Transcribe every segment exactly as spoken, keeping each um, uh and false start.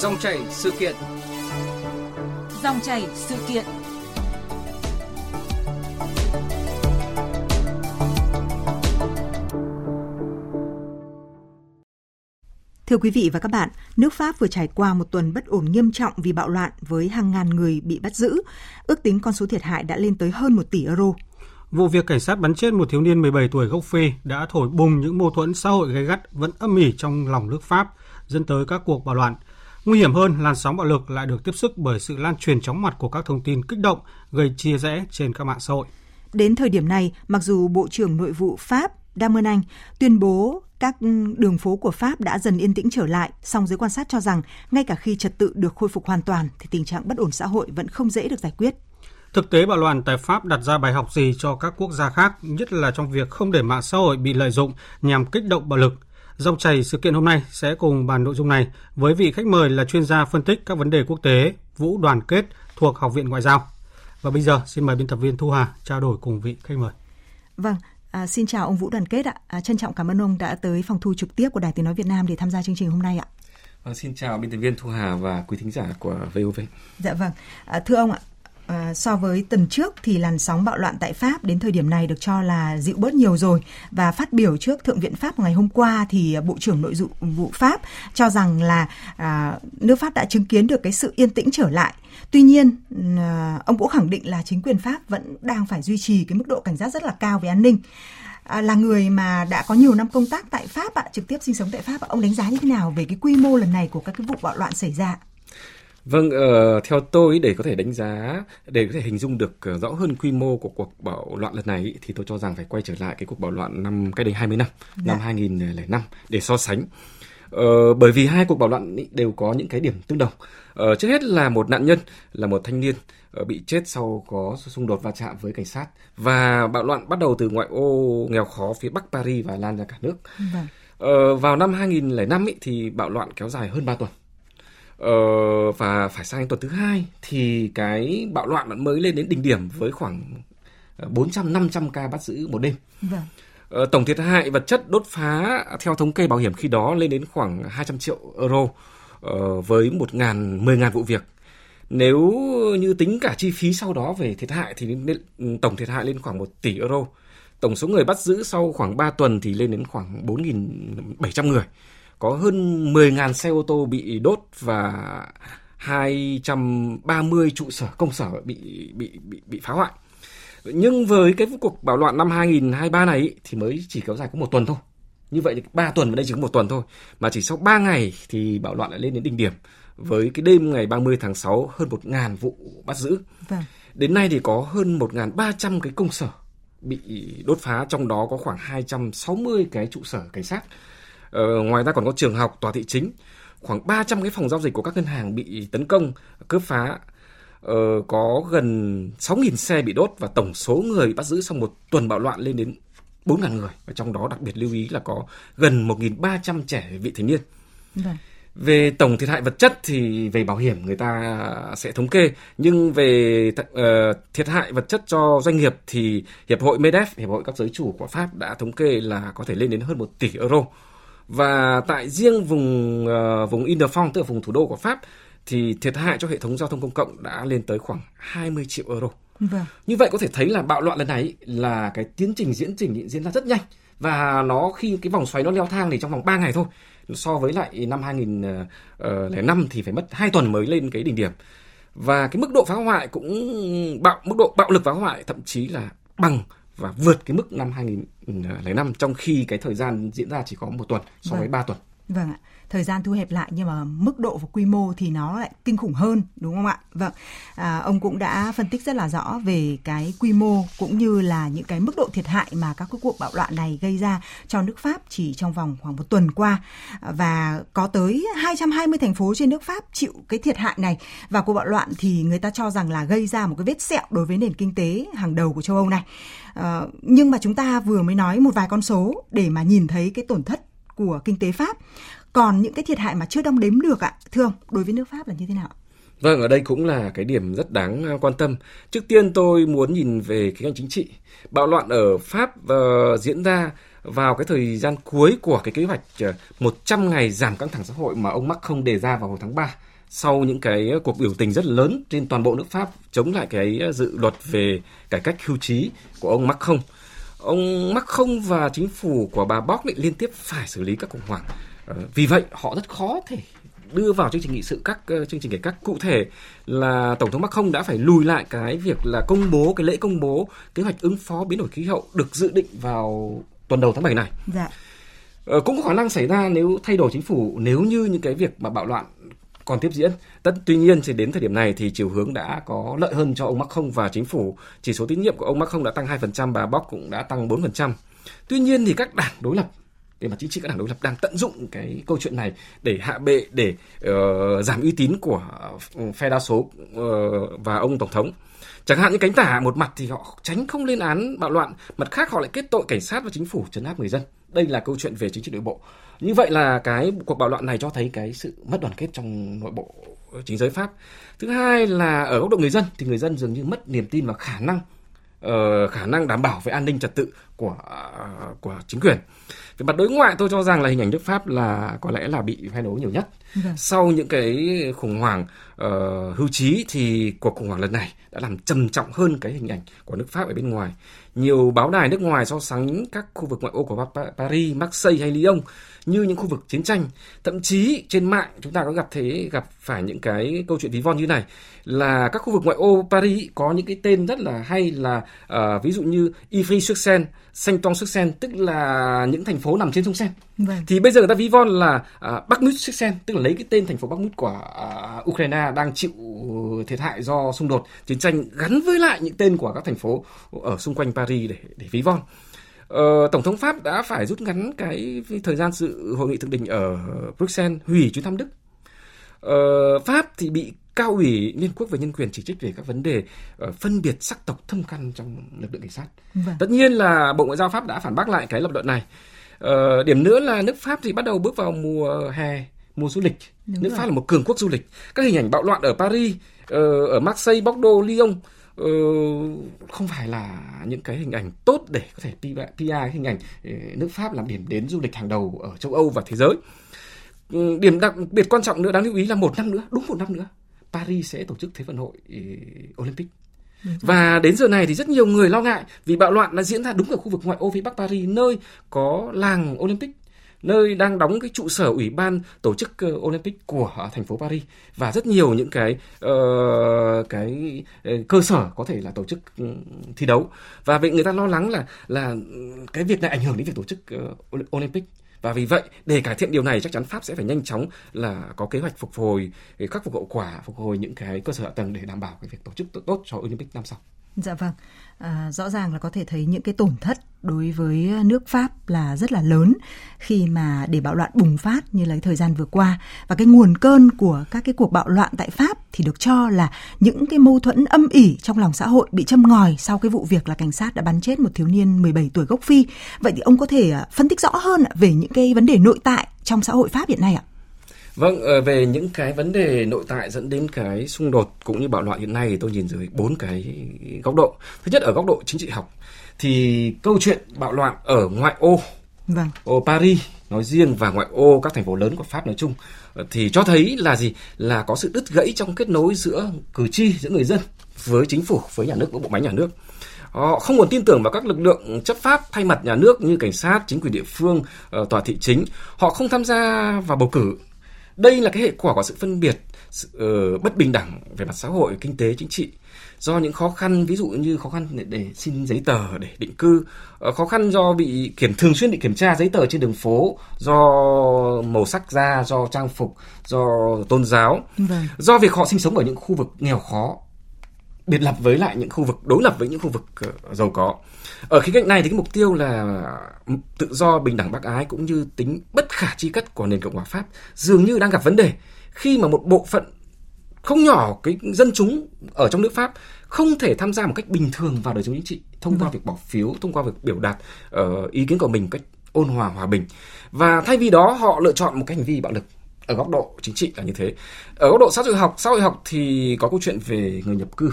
Dòng chảy sự kiện. Dòng chảy sự kiện. Thưa quý vị và các bạn, nước Pháp vừa trải qua một tuần bất ổn nghiêm trọng vì bạo loạn với hàng ngàn người bị bắt giữ. Ước tính con số thiệt hại đã lên tới hơn một tỷ euro. Vụ việc cảnh sát bắn chết một thiếu niên mười bảy tuổi gốc Phi đã thổi bùng những mâu thuẫn xã hội gay gắt vẫn âm ỉ trong lòng nước Pháp, dẫn tới các cuộc bạo loạn. Nguy hiểm hơn, làn sóng bạo lực lại được tiếp sức bởi sự lan truyền chóng mặt của các thông tin kích động gây chia rẽ trên các mạng xã hội. Đến thời điểm này, mặc dù Bộ trưởng Nội vụ Pháp Darmanin tuyên bố các đường phố của Pháp đã dần yên tĩnh trở lại, song giới quan sát cho rằng ngay cả khi trật tự được khôi phục hoàn toàn thì tình trạng bất ổn xã hội vẫn không dễ được giải quyết. Thực tế bạo loạn tại Pháp đặt ra bài học gì cho các quốc gia khác, nhất là trong việc không để mạng xã hội bị lợi dụng nhằm kích động bạo lực. Dòng chảy sự kiện hôm nay sẽ cùng bàn nội dung này với vị khách mời là chuyên gia phân tích các vấn đề quốc tế Vũ Đoàn Kết thuộc Học viện Ngoại giao. Và bây giờ xin mời biên tập viên Thu Hà trao đổi cùng vị khách mời. Vâng. À, xin chào ông Vũ Đoàn Kết ạ. À, trân trọng cảm ơn ông đã tới phòng thu trực tiếp của Đài Tiếng Nói Việt Nam để tham gia chương trình hôm nay ạ. À, xin chào biên tập viên Thu Hà và quý thính giả của vê o vê. Dạ vâng. À, thưa ông ạ, à, so với tuần trước thì làn sóng bạo loạn tại Pháp đến thời điểm này được cho là dịu bớt nhiều rồi. Và phát biểu trước Thượng viện Pháp ngày hôm qua thì Bộ trưởng Nội vụ Pháp cho rằng là à, nước Pháp đã chứng kiến được cái sự yên tĩnh trở lại. Tuy nhiên, ông cũng khẳng định là chính quyền Pháp vẫn đang phải duy trì cái mức độ cảnh giác rất là cao về an ninh. À, là người mà đã có nhiều năm công tác tại Pháp, à, trực tiếp sinh sống tại Pháp, à, ông đánh giá như thế nào về cái quy mô lần này của các cái vụ bạo loạn xảy ra? Vâng, uh, theo tôi để có thể đánh giá, để có thể hình dung được uh, rõ hơn quy mô của cuộc bạo loạn lần này ý, thì tôi cho rằng phải quay trở lại cái cuộc bạo loạn năm cách đây hai mươi năm, dạ. năm hai nghìn lẻ năm để so sánh. Ờ, bởi vì hai cuộc bạo loạn đều có những cái điểm tương đồng. Ờ, trước hết là một nạn nhân là một thanh niên bị chết sau có xung đột va chạm với cảnh sát, và bạo loạn bắt đầu từ ngoại ô nghèo khó phía Bắc Paris và lan ra cả nước. Vâng. Ờ, vào năm hai nghìn lẻ năm ý, thì bạo loạn kéo dài hơn ba tuần. Ờ, và phải sang tuần thứ hai thì cái bạo loạn mới lên đến đỉnh điểm với khoảng bốn trăm năm trăm ca bắt giữ một đêm. Vâng. Tổng thiệt hại vật chất đốt phá theo thống kê bảo hiểm khi đó lên đến khoảng hai trăm triệu euro với một nghìn, mười nghìn vụ việc. Nếu như tính cả chi phí sau đó về thiệt hại thì tổng thiệt hại lên khoảng một tỷ euro. Tổng số người bắt giữ sau khoảng ba tuần thì lên đến khoảng bốn nghìn bảy trăm người. Có hơn mười nghìn xe ô tô bị đốt và hai trăm ba mươi trụ sở công sở bị, bị, bị, bị phá hoại. Nhưng với cái cuộc bạo loạn năm hai nghìn hai mươi ba này ý, thì mới chỉ kéo dài có một tuần thôi. Như vậy ba tuần, và đây chỉ có một tuần thôi. Mà chỉ sau ba ngày thì bạo loạn lại lên đến đỉnh điểm. Với cái đêm ngày ba mươi tháng sáu hơn một nghìn vụ bắt giữ. Vâng. Đến nay thì có hơn một nghìn ba trăm cái công sở bị đốt phá. Trong đó có khoảng hai trăm sáu mươi cái trụ sở cảnh sát. Ờ, ngoài ra còn có trường học, tòa thị chính. Khoảng ba trăm cái phòng giao dịch của các ngân hàng bị tấn công, cướp phá. Ờ, có gần sáu nghìn xe bị đốt, và tổng số người bắt giữ sau một tuần bạo loạn lên đến bốn nghìn người. Và trong đó đặc biệt lưu ý là có gần một nghìn ba trăm trẻ vị thành niên. Đấy. Về tổng thiệt hại vật chất thì về bảo hiểm người ta sẽ thống kê. Nhưng về th- uh, thiệt hại vật chất cho doanh nghiệp thì Hiệp hội Medef, Hiệp hội các giới chủ của Pháp đã thống kê là có thể lên đến hơn một tỷ euro. Và tại riêng vùng, uh, vùng Île-de-France, tức là vùng thủ đô của Pháp, thì thiệt hại cho hệ thống giao thông công cộng đã lên tới khoảng hai mươi triệu euro. Vâng. Như vậy có thể thấy là bạo loạn lần này là cái tiến trình diễn trình diễn ra rất nhanh. Và nó khi cái vòng xoáy nó leo thang thì trong vòng ba ngày thôi. So với lại năm hai nghìn lẻ năm thì phải mất hai tuần mới lên cái đỉnh điểm. Và cái mức độ phá hoại cũng, bạo, mức độ bạo lực phá hoại thậm chí là bằng và vượt cái mức năm hai nghìn lẻ năm. Trong khi cái thời gian diễn ra chỉ có một tuần so với ba tuần. Vâng ạ. Thời gian thu hẹp lại nhưng mà mức độ và quy mô thì nó lại kinh khủng hơn, đúng không ạ? Vâng, à, ông cũng đã phân tích rất là rõ về cái quy mô cũng như là những cái mức độ thiệt hại mà các cuộc bạo loạn này gây ra cho nước Pháp chỉ trong vòng khoảng một tuần qua. Và có tới hai trăm hai mươi thành phố trên nước Pháp chịu cái thiệt hại này. Và cuộc bạo loạn thì người ta cho rằng là gây ra một cái vết sẹo đối với nền kinh tế hàng đầu của châu Âu này. À, nhưng mà chúng ta vừa mới nói một vài con số để mà nhìn thấy cái tổn thất của kinh tế Pháp. Còn những cái thiệt hại mà chưa đong đếm được ạ, thưa ông, đối với nước Pháp là như thế nào? Vâng, ở đây cũng là cái điểm rất đáng quan tâm. Trước tiên tôi muốn nhìn về khía cạnh chính trị. Bạo loạn ở Pháp uh, diễn ra vào cái thời gian cuối của cái kế hoạch uh, một trăm ngày giảm căng thẳng xã hội mà ông Macron đề ra vào hồi tháng ba sau những cái cuộc biểu tình rất lớn trên toàn bộ nước Pháp chống lại cái dự luật về cải cách hưu trí của ông Macron. Ông Macron và chính phủ của bà Borne liên tiếp phải xử lý các khủng hoảng. Vì vậy, họ rất khó thể đưa vào chương trình nghị sự các uh, chương trình cải cách. Cụ thể là Tổng thống Macron đã phải lùi lại cái việc là công bố cái lễ công bố kế hoạch ứng phó biến đổi khí hậu được dự định vào tuần đầu tháng bảy này. Dạ. Uh, cũng có khả năng xảy ra nếu thay đổi chính phủ, nếu như những cái việc mà bạo loạn còn tiếp diễn. Tất tuy nhiên thì đến thời điểm này thì chiều hướng đã có lợi hơn cho ông Macron và chính phủ. Chỉ số tín nhiệm của ông Macron đã tăng hai phần trăm, bà Borne cũng đã tăng bốn phần trăm. Tuy nhiên thì các đảng đối lập về mặt chính trị, các đảng đối lập đang tận dụng cái câu chuyện này để hạ bệ, để uh, giảm uy tín của phe đa số uh, và ông Tổng thống. Chẳng hạn những cánh tả một mặt thì họ tránh không lên án bạo loạn, mặt khác họ lại kết tội cảnh sát và chính phủ trấn áp người dân. Đây là câu chuyện về chính trị nội bộ. Như vậy là cái cuộc bạo loạn này cho thấy cái sự mất đoàn kết trong nội bộ chính giới Pháp. Thứ hai là ở góc độ người dân thì người dân dường như mất niềm tin vào khả năng Uh, khả năng đảm bảo về an ninh trật tự của uh, của chính quyền. Về mặt đối ngoại, tôi cho rằng là hình ảnh nước Pháp là có lẽ là bị thay đổi nhiều nhất. Được. Sau những cái khủng hoảng uh, hưu trí thì cuộc khủng hoảng lần này đã làm trầm trọng hơn cái hình ảnh của nước Pháp ở bên ngoài. Nhiều báo đài nước ngoài so sánh các khu vực ngoại ô của Paris, Marseille hay Lyon như những khu vực chiến tranh. Thậm chí trên mạng chúng ta có gặp thế gặp phải những cái câu chuyện ví von như này, là các khu vực ngoại ô Paris có những cái tên rất là hay, là uh, ví dụ như Ivry-sur-Seine, Saint-Ouen-sur-Seine, tức là những thành phố nằm trên sông Seine. Vâng. Thì bây giờ người ta ví von là uh, Bakhmut-sur-Seine, tức là lấy cái tên thành phố Bakhmut của uh, Ukraine đang chịu thiệt hại do xung đột chiến tranh, gắn với lại những tên của các thành phố ở xung quanh Paris để để ví von. Ờ, Tổng thống Pháp đã phải rút ngắn cái thời gian dự hội nghị thượng đỉnh ở Bruxelles, hủy chuyến thăm Đức. Ờ, Pháp thì bị Cao ủy Liên Quốc về Nhân quyền chỉ trích về các vấn đề uh, phân biệt sắc tộc thâm căn trong lực lượng cảnh sát. Vâng. Tất nhiên là Bộ Ngoại giao Pháp đã phản bác lại cái lập luận này. Uh, điểm nữa là nước Pháp thì bắt đầu bước vào mùa hè, mùa du lịch. Đúng nước rồi. Pháp là một cường quốc du lịch. Các hình ảnh bạo loạn ở Paris, uh, ở Marseille, Bordeaux, Lyon không phải là những cái hình ảnh tốt để có thể pê rờ hình ảnh nước Pháp làm điểm đến du lịch hàng đầu ở châu Âu và thế giới. Điểm đặc biệt quan trọng nữa, đáng lưu ý là một năm nữa, đúng một năm nữa, Paris sẽ tổ chức Thế vận hội Olympic. Và đến giờ này thì rất nhiều người lo ngại vì bạo loạn đã diễn ra đúng ở khu vực ngoại ô phía Bắc Paris, nơi có làng Olympic, nơi đang đóng cái trụ sở ủy ban tổ chức uh, Olympic của uh, thành phố Paris, và rất nhiều những cái uh, cái uh, cơ sở có thể là tổ chức uh, thi đấu. Và vậy người ta lo lắng là là cái việc này ảnh hưởng đến việc tổ chức uh, Olympic. Và vì vậy, để cải thiện điều này, chắc chắn Pháp sẽ phải nhanh chóng là có kế hoạch phục hồi, khắc phục hậu quả, phục hồi những cái cơ sở hạ tầng để đảm bảo cái việc tổ chức tốt cho Olympic năm sau. Dạ vâng, à, rõ ràng là có thể thấy những cái tổn thất đối với nước Pháp là rất là lớn khi mà để bạo loạn bùng phát như là thời gian vừa qua. Và cái nguồn cơn của các cái cuộc bạo loạn tại Pháp thì được cho là những cái mâu thuẫn âm ỉ trong lòng xã hội bị châm ngòi sau cái vụ việc là cảnh sát đã bắn chết một thiếu niên mười bảy tuổi gốc Phi. Vậy thì ông có thể phân tích rõ hơn về những cái vấn đề nội tại trong xã hội Pháp hiện nay ạ? Vâng, về những cái vấn đề nội tại dẫn đến cái xung đột cũng như bạo loạn hiện nay thì tôi nhìn dưới bốn cái góc độ. Thứ nhất, ở góc độ chính trị học thì câu chuyện bạo loạn ở ngoại ô, vâng, ô Paris nói riêng và ngoại ô các thành phố lớn của Pháp nói chung thì cho thấy là gì? Là có sự đứt gãy trong kết nối giữa cử tri, giữa người dân với chính phủ, với nhà nước, với bộ máy nhà nước. Họ không còn tin tưởng vào các lực lượng chấp pháp thay mặt nhà nước như cảnh sát, chính quyền địa phương, tòa thị chính. Họ không tham gia vào bầu cử. Đây là cái hệ quả của sự phân biệt, sự uh, bất bình đẳng về mặt xã hội, kinh tế, chính trị. Do những khó khăn, ví dụ như khó khăn để, để xin giấy tờ, để định cư, uh, khó khăn do bị kiểm thường xuyên bị kiểm tra giấy tờ trên đường phố, do màu sắc da, do trang phục, do tôn giáo. Vâng. Do việc họ sinh sống ở những khu vực nghèo khó, biệt lập với lại những khu vực, đối lập với những khu vực uh, giàu có. Ở khía cạnh này thì cái mục tiêu là tự do, bình đẳng, bác ái cũng như tính bất khả chi cắt của nền Cộng hòa Pháp dường như đang gặp vấn đề khi mà một bộ phận không nhỏ cái dân chúng ở trong nước Pháp không thể tham gia một cách bình thường vào đời sống chính trị thông qua việc bỏ phiếu, thông qua việc biểu đạt uh, ý kiến của mình cách ôn hòa, hòa bình. Và thay vì đó họ lựa chọn một cái hành vi bạo lực. Ở góc độ chính trị là như thế. Ở góc độ xã hội học, xã hội học thì có câu chuyện về người nhập cư.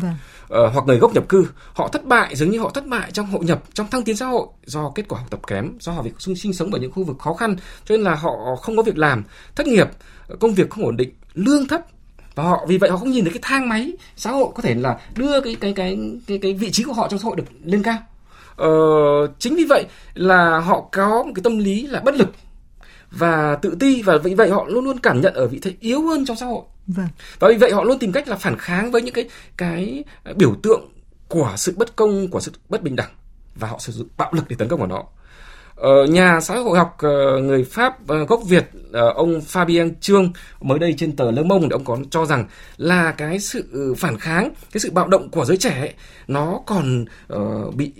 Vâng. Ờ, hoặc người gốc nhập cư, họ thất bại dường như họ thất bại trong hội nhập, trong thăng tiến xã hội do kết quả học tập kém, do họ việc sinh sống ở những khu vực khó khăn, cho nên là họ không có việc làm, thất nghiệp, công việc không ổn định, lương thấp, và họ vì vậy họ không nhìn thấy cái thang máy xã hội có thể là đưa cái cái cái cái cái vị trí của họ trong xã hội được lên cao. Ờ, chính vì vậy là họ có một cái tâm lý là bất lực và tự ti, và vì vậy họ luôn luôn cảm nhận ở vị thế yếu hơn trong xã hội. Vâng. Và vì vậy họ luôn tìm cách là phản kháng với những cái cái biểu tượng của sự bất công, của sự bất bình đẳng, và họ sử dụng bạo lực để tấn công vào nó. Ờ, nhà xã hội học người Pháp gốc Việt ông Fabien Trương mới đây trên tờ Le Monde, ông có cho rằng là cái sự phản kháng, cái sự bạo động của giới trẻ nó còn uh, bị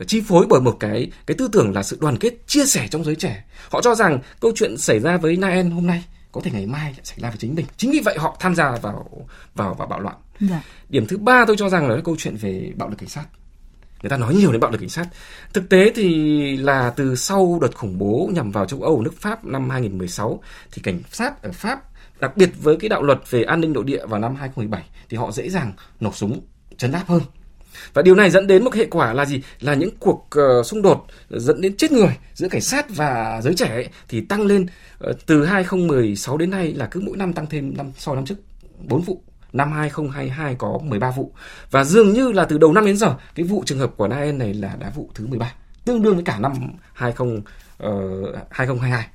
uh, chi phối bởi một cái cái tư tưởng là sự đoàn kết, chia sẻ trong giới trẻ. Họ cho rằng câu chuyện xảy ra với Nahel hôm nay có thể ngày mai lại xảy ra với chính mình. Chính vì vậy họ tham gia vào vào vào bạo loạn. Dạ. Điểm thứ ba tôi cho rằng là cái câu chuyện về bạo lực cảnh sát. Người ta nói nhiều đến bạo lực cảnh sát. Thực tế thì là từ sau đợt khủng bố nhằm vào châu Âu, nước Pháp năm hai không một sáu, thì cảnh sát ở Pháp, đặc biệt với cái đạo luật về an ninh nội địa vào năm hai không một bảy, thì họ dễ dàng nổ súng trấn áp hơn. Và điều này dẫn đến một hệ quả là gì? Là những cuộc uh, xung đột dẫn đến chết người giữa cảnh sát và giới trẻ ấy, thì tăng lên uh, từ hai không một sáu đến nay là cứ mỗi năm tăng thêm năm, so với năm trước bốn vụ. Năm hai không hai hai có mười ba vụ. Và dường như là từ đầu năm đến giờ, cái vụ trường hợp của Nahel này là đã vụ thứ mười ba, tương đương với cả năm hai không hai hai.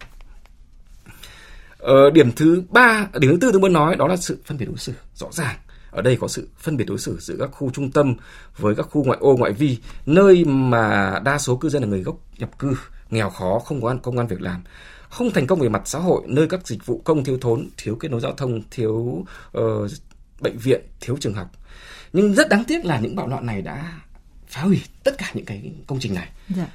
Ờ, điểm thứ ba, điểm thứ tư tôi muốn nói đó là sự phân biệt đối xử. Rõ ràng ở đây có sự phân biệt đối xử giữa các khu trung tâm với các khu ngoại ô, ngoại vi, nơi mà đa số cư dân là người gốc nhập cư, nghèo khó, không có công ăn việc làm, không thành công về mặt xã hội, nơi các dịch vụ công thiếu thốn, thiếu kết nối giao thông, thiếu uh, bệnh viện, thiếu trường học. Nhưng rất đáng tiếc là những bạo loạn này đã phá hủy tất cả những cái công trình này. Dạ.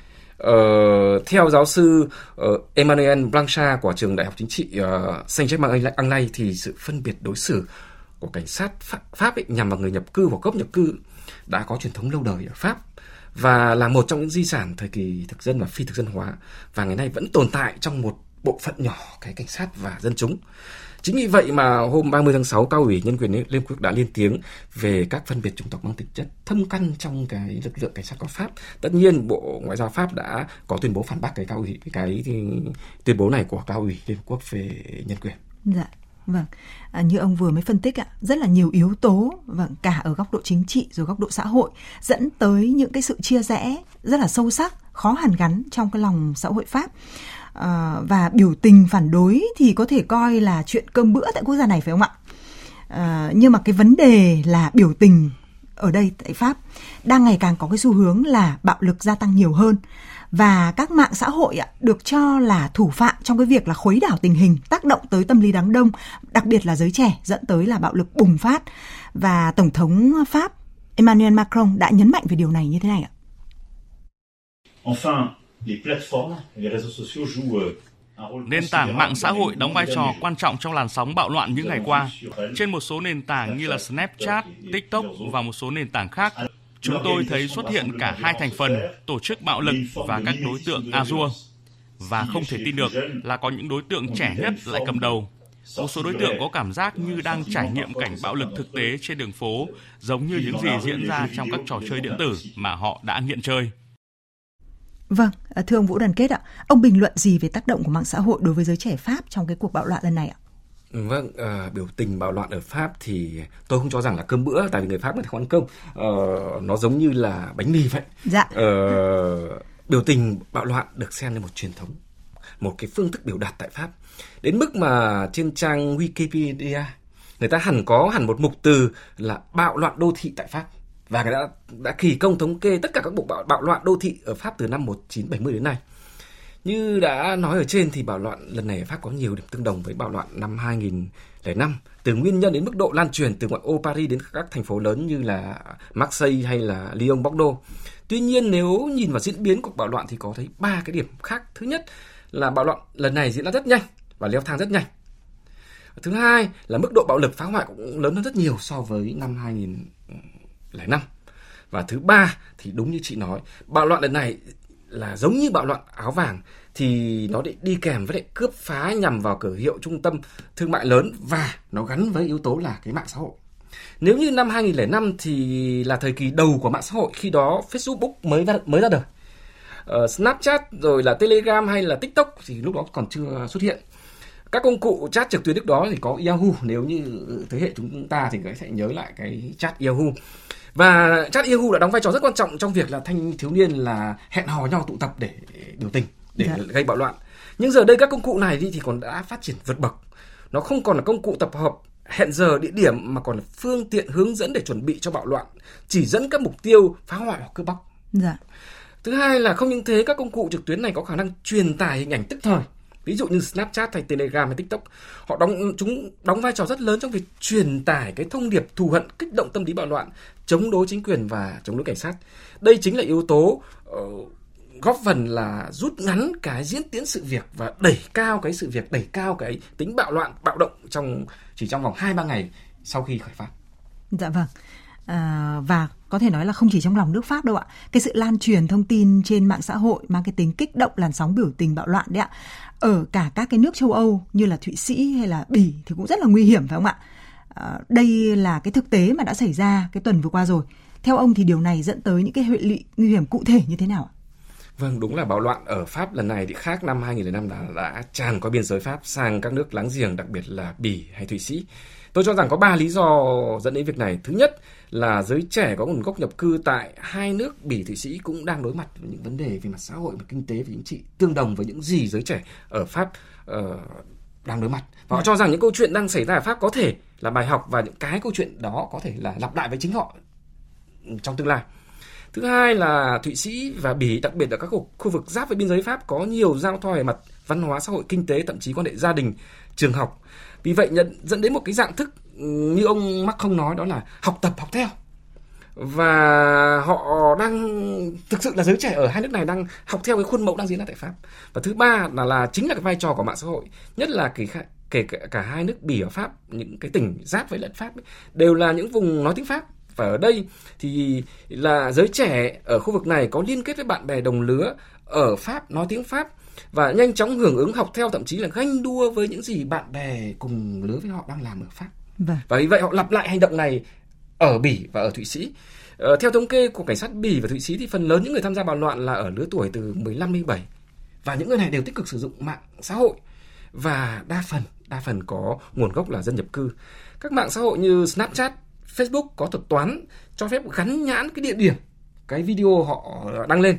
Uh, theo giáo sư uh, Emmanuel Blanchard của trường Đại học Chính trị uh, Saint-Germain-en-Laye, thì sự phân biệt đối xử của cảnh sát Pháp ấy, nhằm vào người nhập cư và gốc nhập cư đã có truyền thống lâu đời ở Pháp và là một trong những di sản thời kỳ thực dân và phi thực dân hóa, và ngày nay vẫn tồn tại trong một bộ phận nhỏ cái cảnh sát và dân chúng. Chính vì vậy mà hôm ba mươi tháng sáu, Cao ủy Nhân quyền Liên Quốc đã lên tiếng về các phân biệt chủng tộc mang tính chất thâm căn trong cái lực lượng cảnh sát của Pháp. Tất nhiên Bộ Ngoại giao Pháp đã có tuyên bố phản bác cái Cao ủy cái tuyên bố này của Cao ủy Liên Quốc về nhân quyền. Dạ. Vâng, à, như ông vừa mới phân tích ạ, rất là nhiều yếu tố, vâng, cả ở góc độ chính trị rồi góc độ xã hội, dẫn tới những cái sự chia rẽ rất là sâu sắc, khó hàn gắn trong cái lòng xã hội Pháp. À, và biểu tình phản đối thì có thể coi là chuyện cơm bữa tại quốc gia này, phải không ạ? À, nhưng mà cái vấn đề là biểu tình ở đây tại Pháp đang ngày càng có cái xu hướng là bạo lực gia tăng nhiều hơn. Và các mạng xã hội ạ, được cho là thủ phạm trong cái việc là khuấy đảo tình hình, tác động tới tâm lý đám đông, đặc biệt là giới trẻ, dẫn tới là bạo lực bùng phát. Và Tổng thống Pháp Emmanuel Macron đã nhấn mạnh về điều này như thế này ạ. Nền tảng mạng xã hội đóng vai trò quan trọng trong làn sóng bạo loạn những ngày qua. Trên một số nền tảng như là Snapchat, TikTok và một số nền tảng khác, chúng tôi thấy xuất hiện cả hai thành phần, tổ chức bạo lực và các đối tượng a-dua. Và không thể tin được là có những đối tượng trẻ nhất lại cầm đầu. Một số đối tượng có cảm giác như đang trải nghiệm cảnh bạo lực thực tế trên đường phố, giống như những gì diễn ra trong các trò chơi điện tử mà họ đã nghiện chơi. Vâng, thưa ông Vũ Đoàn Kết ạ, ông bình luận gì về tác động của mạng xã hội đối với giới trẻ Pháp trong cái cuộc bạo loạn lần này ạ? Vâng, uh, biểu tình bạo loạn ở Pháp thì tôi không cho rằng là cơm bữa, tại vì người Pháp người ta không ăn cơm, uh, nó giống như là bánh mì vậy. Dạ. Uh, biểu tình bạo loạn được xem như một truyền thống, một cái phương thức biểu đạt tại Pháp. Đến mức mà trên trang Wikipedia, người ta hẳn có hẳn một mục từ là bạo loạn đô thị tại Pháp. Và người đã, đã kỳ công thống kê tất cả các cuộc bạo, bạo loạn đô thị ở Pháp từ năm một nghìn chín trăm bảy mươi đến nay. Như đã nói ở trên thì bạo loạn lần này ở Pháp có nhiều điểm tương đồng với bạo loạn năm hai không không năm, từ nguyên nhân đến mức độ lan truyền từ ngoại ô Paris đến các thành phố lớn như là Marseille hay là Lyon, Bordeaux. Tuy nhiên nếu nhìn vào diễn biến cuộc bạo loạn thì có thấy ba cái điểm khác. Thứ nhất là bạo loạn lần này diễn ra rất nhanh và leo thang rất nhanh. Thứ hai là mức độ bạo lực phá hoại cũng lớn hơn rất nhiều so với năm hai không không năm. Và thứ ba thì đúng như chị nói, bạo loạn lần này là giống như bạo loạn áo vàng thì nó đi kèm với lại cướp phá nhằm vào cửa hiệu, trung tâm thương mại lớn, và nó gắn với yếu tố là cái mạng xã hội. Nếu như năm hai nghìn không trăm lẻ năm thì là thời kỳ đầu của mạng xã hội, khi đó Facebook mới ra, mới ra đời. Uh, Snapchat rồi là Telegram hay là TikTok thì lúc đó còn chưa xuất hiện. Các công cụ chat trực tuyến lúc đó thì có Yahoo, nếu như thế hệ chúng ta thì sẽ nhớ lại cái chat Yahoo. Và chat Yahoo đã đóng vai trò rất quan trọng trong việc là thanh thiếu niên là hẹn hò nhau tụ tập để biểu tình, để dạ. gây bạo loạn. Nhưng giờ đây các công cụ này thì còn đã phát triển vượt bậc. Nó không còn là công cụ tập hợp, hẹn giờ, địa điểm mà còn là phương tiện hướng dẫn để chuẩn bị cho bạo loạn, chỉ dẫn các mục tiêu phá hoại hoặc cướp bóc. Dạ. Thứ hai là không những thế, các công cụ trực tuyến này có khả năng truyền tải hình ảnh tức thời. Ví dụ như Snapchat hay Telegram hay TikTok, họ đóng chúng đóng vai trò rất lớn trong việc truyền tải cái thông điệp thù hận, kích động tâm lý bạo loạn, chống đối chính quyền và chống đối cảnh sát. Đây chính là yếu tố uh, góp phần là rút ngắn cái diễn tiến sự việc và đẩy cao cái sự việc, đẩy cao cái tính bạo loạn, bạo động trong chỉ trong vòng hai ba ngày sau khi khởi phát. Dạ vâng. À, và có thể nói là không chỉ trong lòng nước Pháp đâu ạ. Cái sự lan truyền thông tin trên mạng xã hội mang cái tính kích động làn sóng biểu tình bạo loạn đấy ạ. Ở cả các cái nước châu Âu như là Thụy Sĩ hay là Bỉ thì cũng rất là nguy hiểm phải không ạ? À, đây là cái thực tế mà đã xảy ra cái tuần vừa qua rồi. Theo ông thì điều này dẫn tới những cái hệ lụy nguy hiểm cụ thể như thế nào ạ? Vâng, đúng là bạo loạn ở Pháp lần này thì khác năm hai nghìn không trăm lẻ năm đã, đã tràn qua biên giới Pháp sang các nước láng giềng, đặc biệt là Bỉ hay Thụy Sĩ. Tôi cho rằng có ba lý do dẫn đến việc này. Thứ nhất là giới trẻ có nguồn gốc nhập cư tại hai nước Bỉ, Thụy Sĩ cũng đang đối mặt với những vấn đề về mặt xã hội, về kinh tế và chính trị tương đồng với những gì giới trẻ ở Pháp uh, đang đối mặt. Và họ cho rằng những câu chuyện đang xảy ra ở Pháp có thể là bài học và những cái câu chuyện đó có thể là lặp lại với chính họ trong tương lai. Thứ hai là Thụy Sĩ và Bỉ, đặc biệt ở các khu vực giáp với biên giới Pháp, có nhiều giao thoa về mặt văn hóa, xã hội, kinh tế, thậm chí quan hệ gia đình, trường học. Vì vậy nhận, dẫn đến một cái dạng thức như ông Macron nói, đó là học tập, học theo. Và họ đang, thực sự là giới trẻ ở hai nước này đang học theo cái khuôn mẫu đang diễn ra tại Pháp. Và thứ ba là, là chính là cái vai trò của mạng xã hội, nhất là cái kể cả, cả hai nước Bỉ và Pháp, những cái tỉnh giáp với lẫn Pháp ấy, đều là những vùng nói tiếng Pháp. Và ở đây thì là giới trẻ ở khu vực này có liên kết với bạn bè đồng lứa ở Pháp nói tiếng Pháp và nhanh chóng hưởng ứng, học theo, thậm chí là ganh đua với những gì bạn bè cùng lứa với họ đang làm ở Pháp. Vâng. Và vì vậy họ lặp lại hành động này ở Bỉ và ở Thụy Sĩ. Ờ, theo thống kê của cảnh sát Bỉ và Thụy Sĩ thì phần lớn những người tham gia bạo loạn là ở lứa tuổi từ mười lăm đến mười bảy. Và những người này đều tích cực sử dụng mạng xã hội và đa phần, đa phần có nguồn gốc là dân nhập cư. Các mạng xã hội như Snapchat, Facebook có thuật toán cho phép gắn nhãn cái địa điểm, cái video họ đăng lên.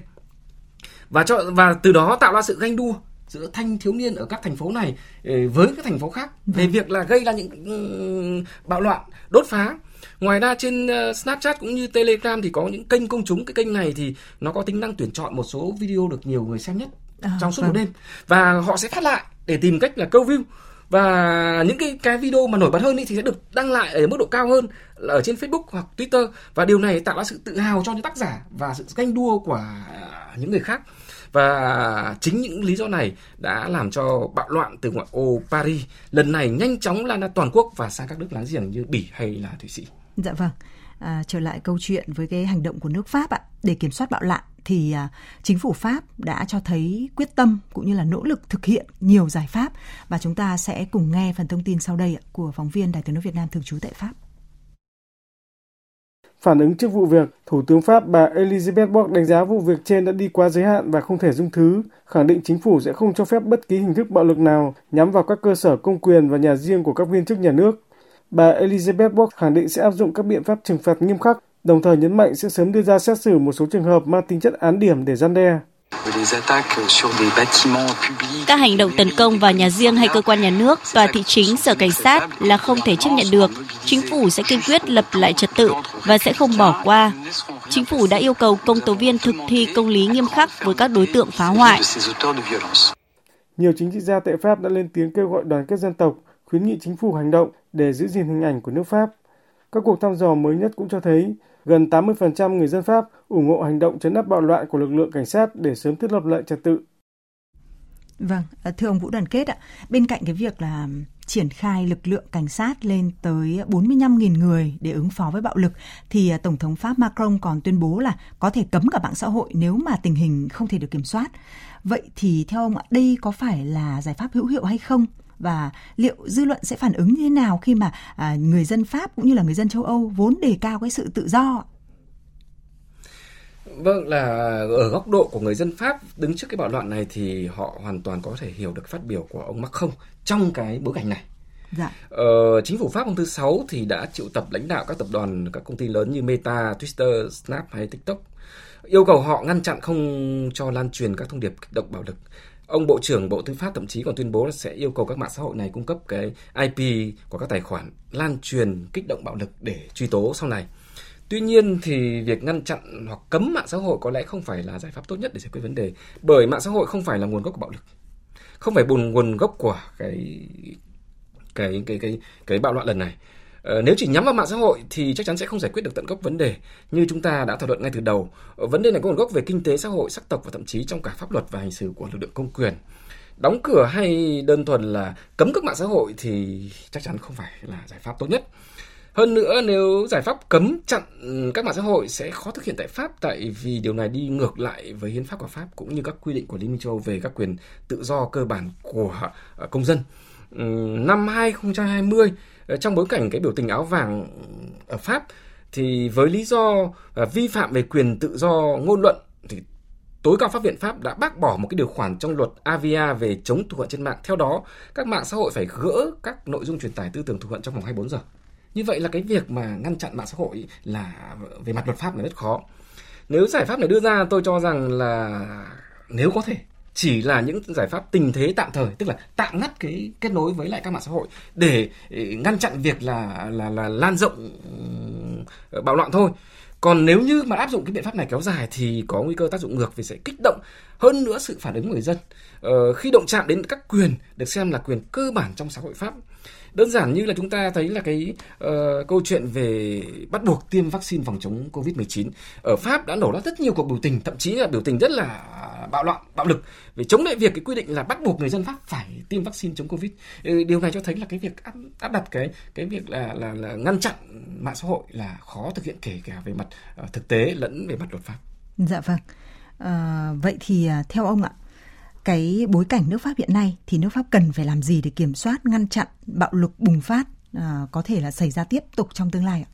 Và, cho, và từ đó tạo ra sự ganh đua giữa thanh thiếu niên ở các thành phố này với các thành phố khác về việc là gây ra những bạo loạn, đốt phá. Ngoài ra trên Snapchat cũng như Telegram thì có những kênh công chúng. Cái kênh này thì nó có tính năng tuyển chọn một số video được nhiều người xem nhất à, trong suốt một đêm. Và họ sẽ phát lại để tìm cách là câu view. Và những cái, cái video mà nổi bật hơn thì sẽ được đăng lại ở mức độ cao hơn là ở trên Facebook hoặc Twitter. Và điều này tạo ra sự tự hào cho những tác giả và sự ganh đua của những người khác. Và chính những lý do này đã làm cho bạo loạn từ ngoại ô Paris lần này nhanh chóng lan ra toàn quốc và sang các nước láng giềng như Bỉ hay là Thụy Sĩ. Dạ vâng. À, trở lại câu chuyện với cái hành động của nước Pháp ạ, để kiểm soát bạo loạn thì à, chính phủ Pháp đã cho thấy quyết tâm cũng như là nỗ lực thực hiện nhiều giải pháp, và chúng ta sẽ cùng nghe phần thông tin sau đây ạ, của phóng viên Đài Tiếng nói Việt Nam thường trú tại Pháp. Phản ứng trước vụ việc, Thủ tướng Pháp bà Élisabeth Borne đánh giá vụ việc trên đã đi quá giới hạn và không thể dung thứ, khẳng định chính phủ sẽ không cho phép bất kỳ hình thức bạo lực nào nhắm vào các cơ sở công quyền và nhà riêng của các viên chức nhà nước. Bà Élisabeth Borne khẳng định sẽ áp dụng các biện pháp trừng phạt nghiêm khắc, đồng thời nhấn mạnh sẽ sớm đưa ra xét xử một số trường hợp mang tính chất án điểm để răn đe. Các hành động tấn công vào nhà riêng hay cơ quan nhà nước, tòa thị chính, sở cảnh sát là không thể chấp nhận được. Chính phủ sẽ kiên quyết lập lại trật tự và sẽ không bỏ qua. Chính phủ đã yêu cầu công tố viên thực thi công lý nghiêm khắc với các đối tượng phá hoại. Nhiều chính trị gia tại Pháp đã lên tiếng kêu gọi đoàn kết dân tộc, khuyến nghị chính phủ hành động để giữ gìn hình ảnh của nước Pháp. Các cuộc thăm dò mới nhất cũng cho thấy gần tám mươi phần trăm người dân Pháp ủng hộ hành động trấn áp bạo loạn của lực lượng cảnh sát để sớm thiết lập lại trật tự. Vâng, thưa ông Vũ Đoàn Kết ạ, bên cạnh cái việc là triển khai lực lượng cảnh sát lên tới bốn mươi lăm nghìn người để ứng phó với bạo lực, thì Tổng thống Pháp Macron còn tuyên bố là có thể cấm cả mạng xã hội nếu mà tình hình không thể được kiểm soát. Vậy thì theo ông ạ, đây có phải là giải pháp hữu hiệu hay không? và liệu dư luận sẽ phản ứng như thế nào khi mà à, người dân Pháp cũng như là người dân châu Âu vốn đề cao cái sự tự do? Vâng, là ở góc độ của người dân Pháp đứng trước cái bạo loạn này thì họ hoàn toàn có thể hiểu được phát biểu của ông Macron trong cái bối cảnh này. Dạ. Ờ, chính phủ Pháp hôm thứ Sáu thì đã triệu tập lãnh đạo các tập đoàn, các công ty lớn như Meta, Twitter, Snap hay TikTok, yêu cầu họ ngăn chặn không cho lan truyền các thông điệp kích động bạo lực. Ông Bộ trưởng Bộ Tư pháp thậm chí còn tuyên bố là sẽ yêu cầu các mạng xã hội này cung cấp cái i pê của các tài khoản lan truyền kích động bạo lực để truy tố sau này. Tuy nhiên thì việc ngăn chặn hoặc cấm mạng xã hội có lẽ không phải là giải pháp tốt nhất để giải quyết vấn đề, bởi mạng xã hội không phải là nguồn gốc của bạo lực, không phải bùn nguồn gốc của cái cái cái cái cái bạo loạn lần này. Ờ, nếu chỉ nhắm vào mạng xã hội thì chắc chắn sẽ không giải quyết được tận gốc vấn đề. Như chúng ta đã thảo luận ngay từ đầu, vấn đề này có nguồn gốc về kinh tế, xã hội, sắc tộc và thậm chí trong cả pháp luật và hành xử của lực lượng công quyền. Đóng cửa hay đơn thuần là cấm các mạng xã hội thì chắc chắn không phải là giải pháp tốt nhất. Hơn nữa, nếu giải pháp cấm chặn các mạng xã hội sẽ khó thực hiện tại Pháp, tại vì điều này đi ngược lại với hiến pháp của Pháp cũng như các quy định của Liên minh châu Âu về các quyền tự do cơ bản của công dân. Năm hai không hai không, trong bối cảnh cái biểu tình áo vàng ở Pháp, thì với lý do vi phạm về quyền tự do ngôn luận thì tối cao pháp viện Pháp đã bác bỏ một cái điều khoản trong luật a vê i a về chống thù hận trên mạng. Theo đó, các mạng xã hội phải gỡ các nội dung truyền tải tư tưởng thù hận trong vòng hai mươi bốn giờ. Như vậy là cái việc mà ngăn chặn mạng xã hội là về mặt luật pháp là rất khó. Nếu giải pháp này đưa ra, tôi cho rằng là nếu có thể chỉ là những giải pháp tình thế tạm thời, tức là tạm ngắt cái kết nối với lại các mạng xã hội để ngăn chặn việc là là là lan rộng bạo loạn thôi. Còn nếu như mà áp dụng cái biện pháp này kéo dài thì có nguy cơ tác dụng ngược vì sẽ kích động hơn nữa sự phản ứng của người dân ờ, khi động chạm đến các quyền được xem là quyền cơ bản trong xã hội Pháp. Đơn giản như là chúng ta thấy là cái uh, câu chuyện về bắt buộc tiêm vaccine phòng chống covid mười chín. Ở Pháp đã nổ ra rất nhiều cuộc biểu tình, thậm chí là biểu tình rất là bạo loạn, bạo lực về chống lại việc cái quy định là bắt buộc người dân Pháp phải tiêm vaccine chống Covid. Điều này cho thấy là cái việc áp, áp đặt cái cái việc là, là, là ngăn chặn mạng xã hội là khó thực hiện kể cả về mặt uh, thực tế lẫn về mặt luật pháp. Dạ vâng. À, vậy thì theo ông ạ, cái bối cảnh nước Pháp hiện nay thì nước Pháp cần phải làm gì để kiểm soát, ngăn chặn bạo lực bùng phát à, có thể là xảy ra tiếp tục trong tương lai ạ?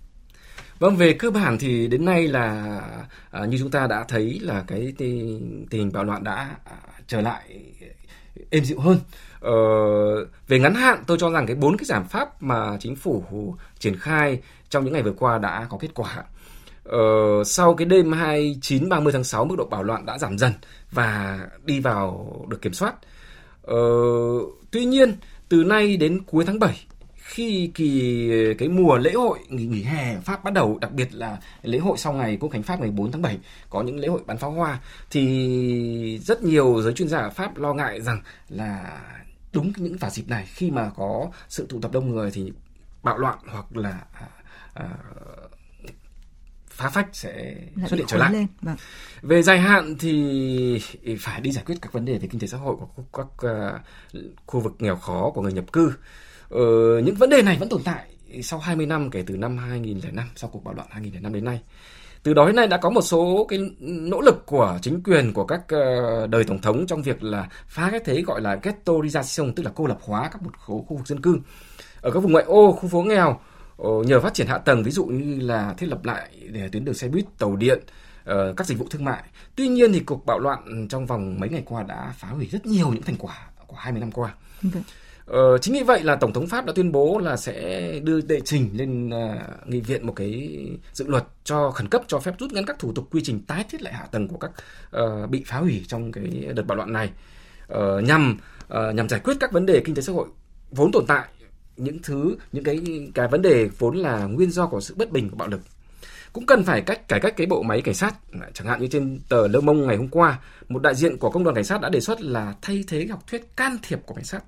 Vâng, về cơ bản thì đến nay là à, như chúng ta đã thấy là cái tình hình bạo loạn đã à, trở lại êm dịu hơn. Ờ, về ngắn hạn, tôi cho rằng cái bốn cái giải pháp mà chính phủ triển khai trong những ngày vừa qua đã có kết quả. Ờ, sau cái đêm hai mươi chín ba mươi tháng sáu, mức độ bạo loạn đã giảm dần và đi vào được kiểm soát. Ờ, tuy nhiên, từ nay đến cuối tháng bảy, khi kỳ cái mùa lễ hội nghỉ, nghỉ hè Pháp bắt đầu, đặc biệt là lễ hội sau ngày Quốc khánh Pháp ngày bốn tháng bảy, có những lễ hội bắn pháo hoa, thì rất nhiều giới chuyên gia ở Pháp lo ngại rằng là đúng những vào dịp này, khi mà có sự tụ tập đông người thì bạo loạn hoặc là à, phá phách sẽ lại xuất hiện trở lại. Vâng. Về dài hạn thì phải đi giải quyết các vấn đề về kinh tế xã hội của các uh, khu vực nghèo khó của người nhập cư. Ờ, những vấn đề này vẫn tồn tại sau hai mươi năm kể từ năm hai nghìn không trăm lẻ năm, sau cuộc bạo loạn hai nghìn không trăm lẻ năm đến nay. Từ đó đến nay đã có một số cái nỗ lực của chính quyền, của các uh, đời tổng thống trong việc là phá cái thế gọi là ghettoization, tức là cô lập hóa các một khu vực dân cư ở các vùng ngoại ô, khu phố nghèo. Nhờ phát triển hạ tầng, ví dụ như là thiết lập lại để tuyến đường xe buýt, tàu điện, các dịch vụ thương mại. Tuy nhiên thì cuộc bạo loạn trong vòng mấy ngày qua đã phá hủy rất nhiều những thành quả của hai mươi năm qua. Okay. Ờ, chính vì vậy là Tổng thống Pháp đã tuyên bố là sẽ đưa đệ trình lên uh, nghị viện một cái dự luật cho khẩn cấp cho phép rút ngắn các thủ tục, quy trình tái thiết lại hạ tầng của các uh, bị phá hủy trong cái đợt bạo loạn này, uh, nhằm uh, nhằm giải quyết các vấn đề kinh tế xã hội vốn tồn tại, những thứ những cái cái vấn đề vốn là nguyên do của sự bất bình của bạo lực. Cũng cần phải cách cải cách cái bộ máy cảnh sát, chẳng hạn như trên tờ Le Monde ngày hôm qua, một đại diện của công đoàn cảnh sát đã đề xuất là thay thế học thuyết can thiệp của cảnh sát.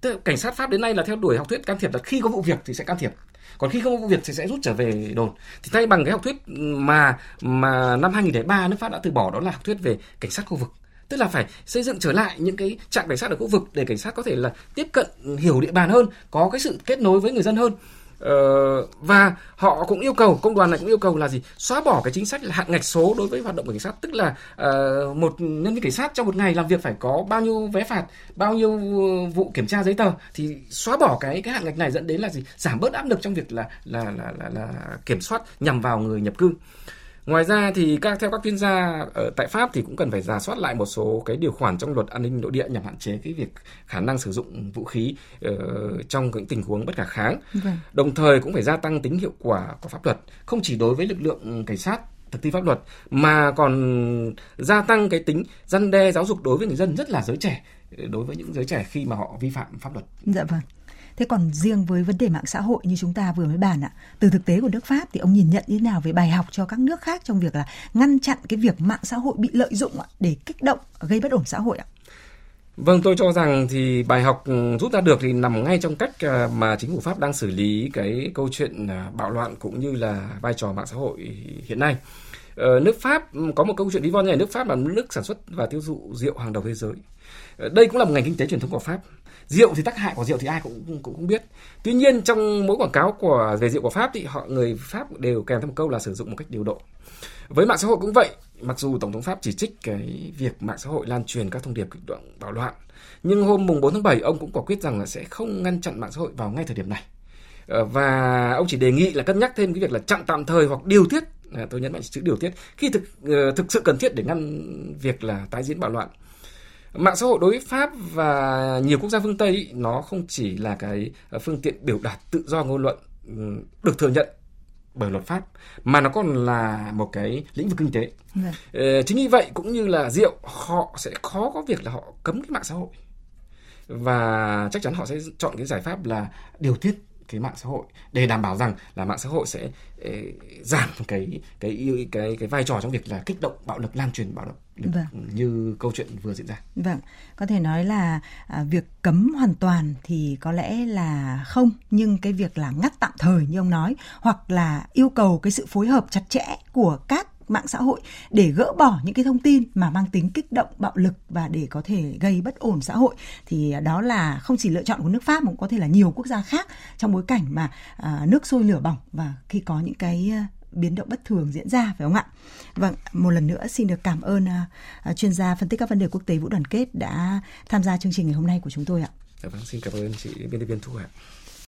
Tức là cảnh sát Pháp đến nay là theo đuổi học thuyết can thiệp là khi có vụ việc thì sẽ can thiệp, còn khi không có vụ việc thì sẽ rút trở về đồn. Thì thay bằng cái học thuyết mà mà năm hai nghìn không trăm lẻ ba nước Pháp đã từ bỏ, đó là học thuyết về cảnh sát khu vực. Tức là phải xây dựng trở lại những cái trạm cảnh sát ở khu vực để cảnh sát có thể là tiếp cận, hiểu địa bàn hơn, có cái sự kết nối với người dân hơn. Ờ, và họ cũng yêu cầu, công đoàn này cũng yêu cầu là gì? Xóa bỏ cái chính sách là hạn ngạch số đối với hoạt động của cảnh sát, tức là uh, một nhân viên cảnh sát trong một ngày làm việc phải có bao nhiêu vé phạt, bao nhiêu vụ kiểm tra giấy tờ, thì xóa bỏ cái cái hạn ngạch này dẫn đến là gì? Giảm bớt áp lực trong việc là là là là, là kiểm soát nhằm vào người nhập cư. Ngoài ra thì các theo các chuyên gia ở tại Pháp thì cũng cần phải rà soát lại một số cái điều khoản trong luật an ninh nội địa nhằm hạn chế cái việc khả năng sử dụng vũ khí uh, trong những tình huống bất khả kháng. Vâng. Đồng thời cũng phải gia tăng tính hiệu quả của pháp luật, không chỉ đối với lực lượng cảnh sát thực thi pháp luật mà còn gia tăng cái tính răn đe giáo dục đối với người dân, rất là giới trẻ, đối với những giới trẻ khi mà họ vi phạm pháp luật. Dạ vâng. Thế còn riêng với vấn đề mạng xã hội như chúng ta vừa mới bàn ạ, từ thực tế của nước Pháp thì ông nhìn nhận như thế nào về bài học cho các nước khác trong việc là ngăn chặn cái việc mạng xã hội bị lợi dụng để kích động, gây bất ổn xã hội ạ? Vâng, tôi cho rằng thì bài học rút ra được thì nằm ngay trong cách mà chính phủ Pháp đang xử lý cái câu chuyện bạo loạn cũng như là vai trò mạng xã hội hiện nay. Nước Pháp có một câu chuyện ví von như này, nước Pháp là nước sản xuất và tiêu thụ rượu hàng đầu thế giới. Đây cũng là một ngành kinh tế truyền thống của Pháp. Rượu thì tác hại của rượu thì ai cũng cũng, cũng biết. Tuy nhiên trong mỗi quảng cáo của về rượu của Pháp thì họ người Pháp đều kèm theo một câu là sử dụng một cách điều độ. Với mạng xã hội cũng vậy, mặc dù Tổng thống Pháp chỉ trích cái việc mạng xã hội lan truyền các thông điệp kích động bạo loạn, nhưng hôm mùng bốn tháng bảy ông cũng quả quyết rằng là sẽ không ngăn chặn mạng xã hội vào ngay thời điểm này. Và ông chỉ đề nghị là cân nhắc thêm cái việc là chặn tạm thời hoặc điều tiết, tôi nhấn mạnh chữ điều tiết, khi thực thực sự cần thiết để ngăn việc là tái diễn bạo loạn. Mạng xã hội đối với Pháp và nhiều quốc gia phương Tây nó không chỉ là cái phương tiện biểu đạt tự do ngôn luận được thừa nhận bởi luật pháp, mà nó còn là một cái lĩnh vực kinh tế. Ừ. Chính vì vậy cũng như là rượu, họ sẽ khó có việc là họ cấm cái mạng xã hội, và chắc chắn họ sẽ chọn cái giải pháp là điều tiết cái mạng xã hội để đảm bảo rằng là mạng xã hội sẽ eh, giảm cái cái cái cái vai trò trong việc là kích động bạo lực, lan truyền bạo lực. Vâng. Như câu chuyện vừa diễn ra. Vâng, có thể nói là à, việc cấm hoàn toàn thì có lẽ là không, nhưng cái việc là ngắt tạm thời như ông nói, hoặc là yêu cầu cái sự phối hợp chặt chẽ của các mạng xã hội để gỡ bỏ những cái thông tin mà mang tính kích động, bạo lực và để có thể gây bất ổn xã hội, thì đó là không chỉ lựa chọn của nước Pháp mà cũng có thể là nhiều quốc gia khác trong bối cảnh mà à, nước sôi lửa bỏng và khi có những cái biến động bất thường diễn ra, phải không ạ? Vâng, một lần nữa xin được cảm ơn uh, chuyên gia phân tích các vấn đề quốc tế Vũ Đoàn Kết đã tham gia chương trình ngày hôm nay của chúng tôi ạ. Vâng, xin cảm ơn chị biên tập viên Thu Hà.